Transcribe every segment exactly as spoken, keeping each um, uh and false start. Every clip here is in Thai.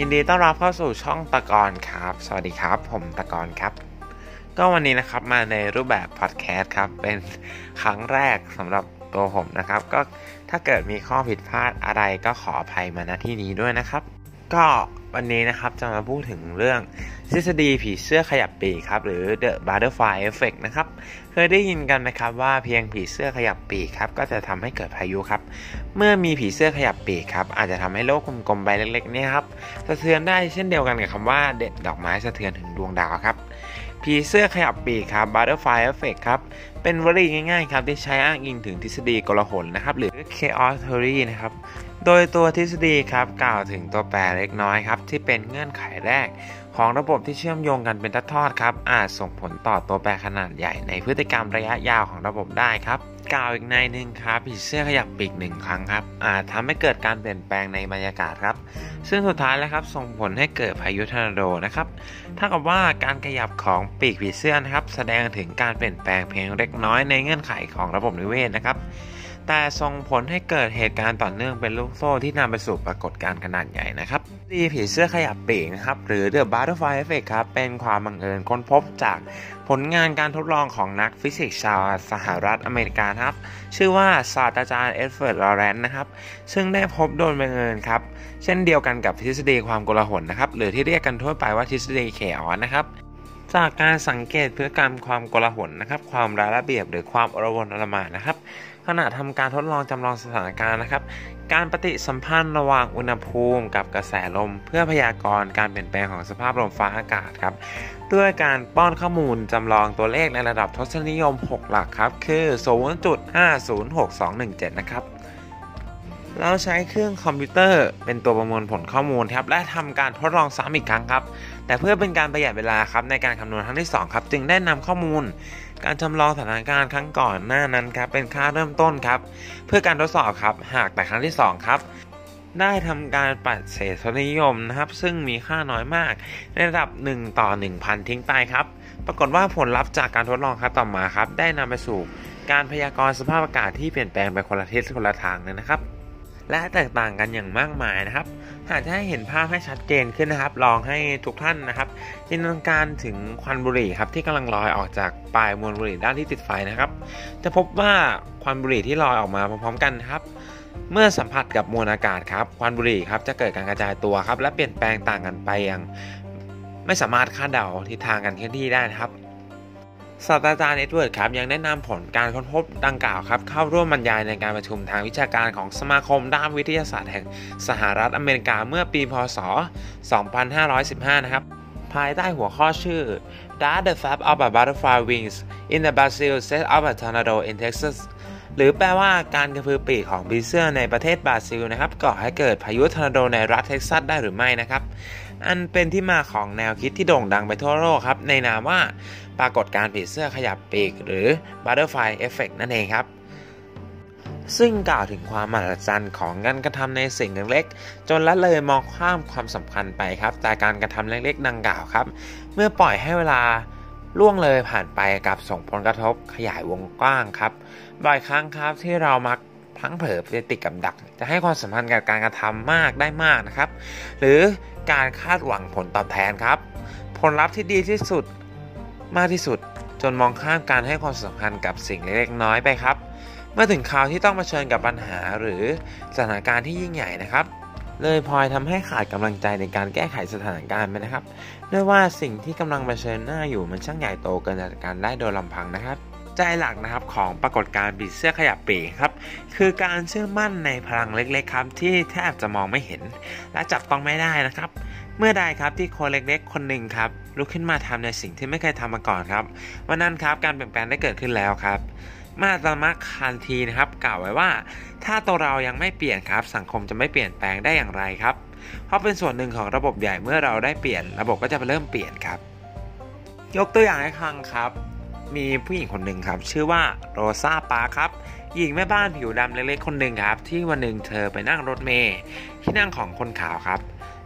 ยินดีต้อนรับเข้าสู่ช่องตะกรครับสวัสดีครับผมตะกรครับก็วันนี้นะครับมาในรูปแบบพอดแคสต์ครับเป็นครั้งแรกสำหรับตัวผมนะครับก็ถ้าเกิดมีข้อผิดพลาดอะไรก็ขออภัยมาณที่นี้ด้วยนะครับก็วันนี้นะครับจะมาพูดถึงเรื่องทฤษฎีผีเสื้อขยับปีกครับหรือ The butterfly effect นะครับเคยได้ยินกันไหมครับว่าเพียงผีเสื้อขยับปีกครับก็จะทำให้เกิดพายุครับเมื่อมีผีเสื้อขยับปีกครับอาจจะทำให้โลกกลมๆใบเล็กๆนี่ครับสะเทือนได้เช่นเดียวกันกับคำว่าเด็ดดอกไม้สะเทือนถึงดวงดาวครับผีเสื้อขยับปีกครับ butterfly effect ครับเป็นวลีง่ายๆครับที่ใช้อ้างอิงถึงทฤษฎีกลหนนะครับหรือ chaos theory นะครับโดยตัวทฤษฎีครับกล่าวถึงตัวแปรเล็กน้อยครับที่เป็นเงื่อนไขแรกของระบบที่เชื่อมโยงกันเป็นทอดๆครับอาจส่งผลต่อตัวแปรขนาดใหญ่ในพฤติกรรมระยะยาวของระบบได้ครับกล่าวอีกในหนึ่งครับผีเสื้อขยับปีกหนึ่งครั้งครับอาจทำให้เกิดการเปลี่ยนแปลงในบรรยากาศครับซึ่งสุดท้ายแล้วครับส่งผลให้เกิดพายุทอร์นาโดนะครับเท่ากับว่าการขยับของปีกผีเสื้อนะครับแสดงถึงการเปลี่ยนแปลงเพียงเล็กน้อยในเงื่อนไขของระบบนิเวศนะครับแต่ส่งผลให้เกิดเหตุการณ์ต่อเนื่องเป็นลูกโซ่ที่นำไปสู่ปรากฏการณ์ขนาดใหญ่นะครับดีผีเสื้อขยับปีกนะครับหรือ The butterfly effect ครับเป็นความบังเอิญค้นพบจากผลงานการทดลองของนักฟิสิกส์ชาวสหรัฐอเมริกาครับชื่อว่าศาสตราจารย์เอ็ดเวิร์ด ลอเรนซ์นะครับซึ่งได้พบโดยบังเอิญครับเช่นเดียวกันกับทฤษฎีความโกลาหลนะครับหรือที่เรียกกันทั่วไปว่าทฤษฎีแคออสนะครับจากการสังเกตพฤติกรรมความโกลาหลนะครับความไร้ระเบียบหรือความอรวนอรมานนะครับขณะทำการทดลองจำลองสถานการณ์นะครับการปฏิสัมพันธ์ระหว่างอุณหภูมิกับกระแสลมเพื่อพยากรณ์การเปลี่ยนแปลงของสภาพลมฟ้าอากาศครับด้วยการป้อนข้อมูลจำลองตัวเลขในระดับทศนิยมหกหลักครับคือ ศูนย์จุดห้าศูนย์หกสองหนึ่งเจ็ด นะครับเราใช้เครื่องคอมพิวเตอร์เป็นตัวประมวลผลข้อมูลครับและทำการทดลองซ้ำอีกครั้งครับแต่เพื่อเป็นการประหยัดเวลาครับในการคำนวณครั้งที่สองครับจึงได้นำข้อมูลการจำลองสถานการณ์ครั้งก่อนหน้านั้นครับเป็นค่าเริ่มต้นครับเพื่อการทดสอบครับหากแต่ครั้งที่สองครับได้ทำการปัดเศษทศนิยมนะครับซึ่งมีค่าน้อยมากในระดับหนึ่งต่อ หนึ่งพัน ทิ้งไปครับปรากฏว่าผลลัพธ์จากการทดลองครับต่อมาครับได้นำไปสู่การพยากรณ์สภาพอากาศที่เปลี่ยนแปลงไปคนละทิศคนละทางเลยนะครับและแตกต่างกันอย่างมากมายนะครับหากจะให้เห็นภาพให้ชัดเจนขึ้นนะครับลองให้ทุกท่านนะครับจินตนาการถึงควันบุหรี่ครับที่กำลังลอยออกจากปลายมวลบุหรี่ด้านที่ติดไฟนะครับจะพบว่าควันบุหรี่ที่ลอยออกมาพร้อมๆกันครับเมื่อสัมผัสกับมวลอากาศครับควันบุหรี่ครับจะเกิดการกระจายตัวครับและเปลี่ยนแปลงต่างกันไปอย่างไม่สามารถคาดเดาทิศทางการเคลื่อนที่ได้นะครับศาสตราจารย์เอ็ดเวิร์ดครับยังได้นำผลการค้นพบดังกล่าวครับเข้าร่วมบรรยายในการประชุมทางวิชาการของสมาคมด้านวิทยาศาสตร์แห่งสหรัฐอเมริกาเมื่อปีพ.ศ. สองพันห้าร้อยสิบห้านะครับภายใต้หัวข้อชื่อ Does the flap of a butterfly wings in the Brazil set up a tornado in Texas หรือแปลว่าการกระพือปีกของผีเสื้อในประเทศบราซิลนะครับก่อให้เกิดพายุทอร์นาโดในรัฐเท็กซัสได้หรือไม่นะครับอันเป็นที่มาของแนวคิดที่โด่งดังไปทั่วโลกครับในนามว่าปรากฏการณ์ผีเสื้อขยับปีกหรือ butterfly effect นั่นเองครับซึ่งกล่าวถึงความมหัศจรรย์ของการกระทำในสิ่งเล็กๆจนละเลยมองข้ามความสำคัญไปครับจากการกระทำเล็กๆดังกล่าวครับเมื่อปล่อยให้เวลาล่วงเลยผ่านไปกับส่งผลกระทบขยายวงกว้างครับบ่อยครั้งครับที่เรามักพลั้งเผลอไปติดกับดักจะให้ความสำคัญกับการกระทำมากได้มากนะครับหรือการคาดหวังผลตอบแทนครับผลลัพธ์ที่ดีที่สุดมากที่สุดจนมองข้ามการให้ความสำคัญกับสิ่งเล็กๆน้อยไปครับเมื่อถึงคราวที่ต้องเผชิญกับปัญหาหรือสถานการณ์ที่ยิ่งใหญ่นะครับเลยพลอยทำให้ขาดกำลังใจในการแก้ไขสถานการณ์ไปนะครับด้วยว่าสิ่งที่กำลังเผชิญหน้าอยู่มันช่างใหญ่โตเกินจากการได้โดยลำพังนะครับใจหลักนะครับของปรากฏการณ์ผีเสื้อขยับปีกครับคือการเชื่อมั่นในพลังเล็กๆครับที่แทบจะมองไม่เห็นและจับต้องไม่ได้นะครับเมื่อใดครับที่คนเล็กๆคนหนึ่งครับลุกขึ้นมาทำในสิ่งที่ไม่เคยทำมาก่อนครับวันนั้นครับการเปลี่ยนแปลงได้เกิดขึ้นแล้วครับมาตามคานทีนะครับกล่าวไว้ว่าถ้าตัวเรายังไม่เปลี่ยนครับสังคมจะไม่เปลี่ยนแปลงได้อย่างไรครับเพราะเป็นส่วนหนึ่งของระบบใหญ่เมื่อเราได้เปลี่ยนระบบก็จะเริ่มเปลี่ยนครับยกตัวอย่างให้ฟังครับมีผู้หญิงคนหนึ่งครับชื่อว่าโรซาปาครับหญิงแม่บ้านผิวดำเล็กๆคนหนึ่งครับที่วันหนึ่งเธอไปนั่งรถเมล์ที่นั่งของคนขาวครับ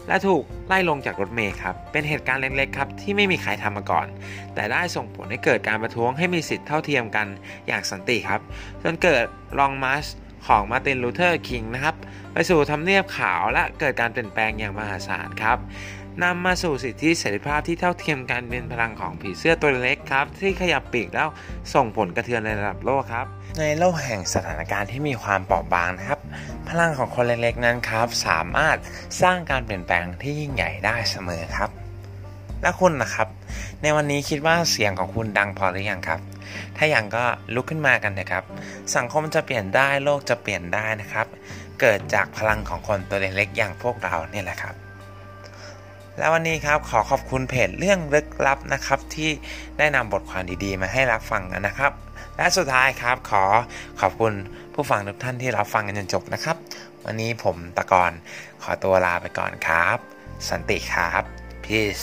และถูกไล่ลงจากรถเมล์ครับเป็นเหตุการณ์เล็กๆครับที่ไม่มีใครทำมาก่อนแต่ได้ส่งผลให้เกิดการประท้วงให้มีสิทธิเท่าเทียมกันอย่างสันติครับจนเกิดลองมาร์ช ของมาร์ตินลูเทอร์คิงนะครับไปสู่ทำเนียบขาวและเกิดการเปลี่ยนแปลงอย่างมหาศาลครับนำมาสู่สิทธิเสรีภาพที่เท่าเทียมกันเป็นพลังของผีเสื้อตัวเล็กครับที่ขยับปีกแล้วส่งผลกระเทือนในระดับโลกครับในโลกแห่งสถานการณ์ที่มีความเปราะบางนะครับพลังของคนเล็กๆนั้นครับสามารถสร้างการเปลี่ยนแปลงที่ยิ่งใหญ่ได้เสมอครับและคุณนะครับในวันนี้คิดว่าเสียงของคุณดังพอหรือยังครับถ้ายังก็ลุกขึ้นมากันนะครับสังคมจะเปลี่ยนได้โลกจะเปลี่ยนได้นะครับเกิดจากพลังของคนตัวเล็กๆอย่างพวกเราเนี่ยแหละครับและวันนี้ครับขอขอบคุณเพจเรื่องลึกลับนะครับที่ได้นำบทความดีๆมาให้รับฟังกันนะครับและสุดท้ายครับขอขอบคุณผู้ฟังทุกท่านที่รับฟังกันจนจบนะครับวันนี้ผมตะกรขอตัวลาไปก่อนครับสันติครับ พีซ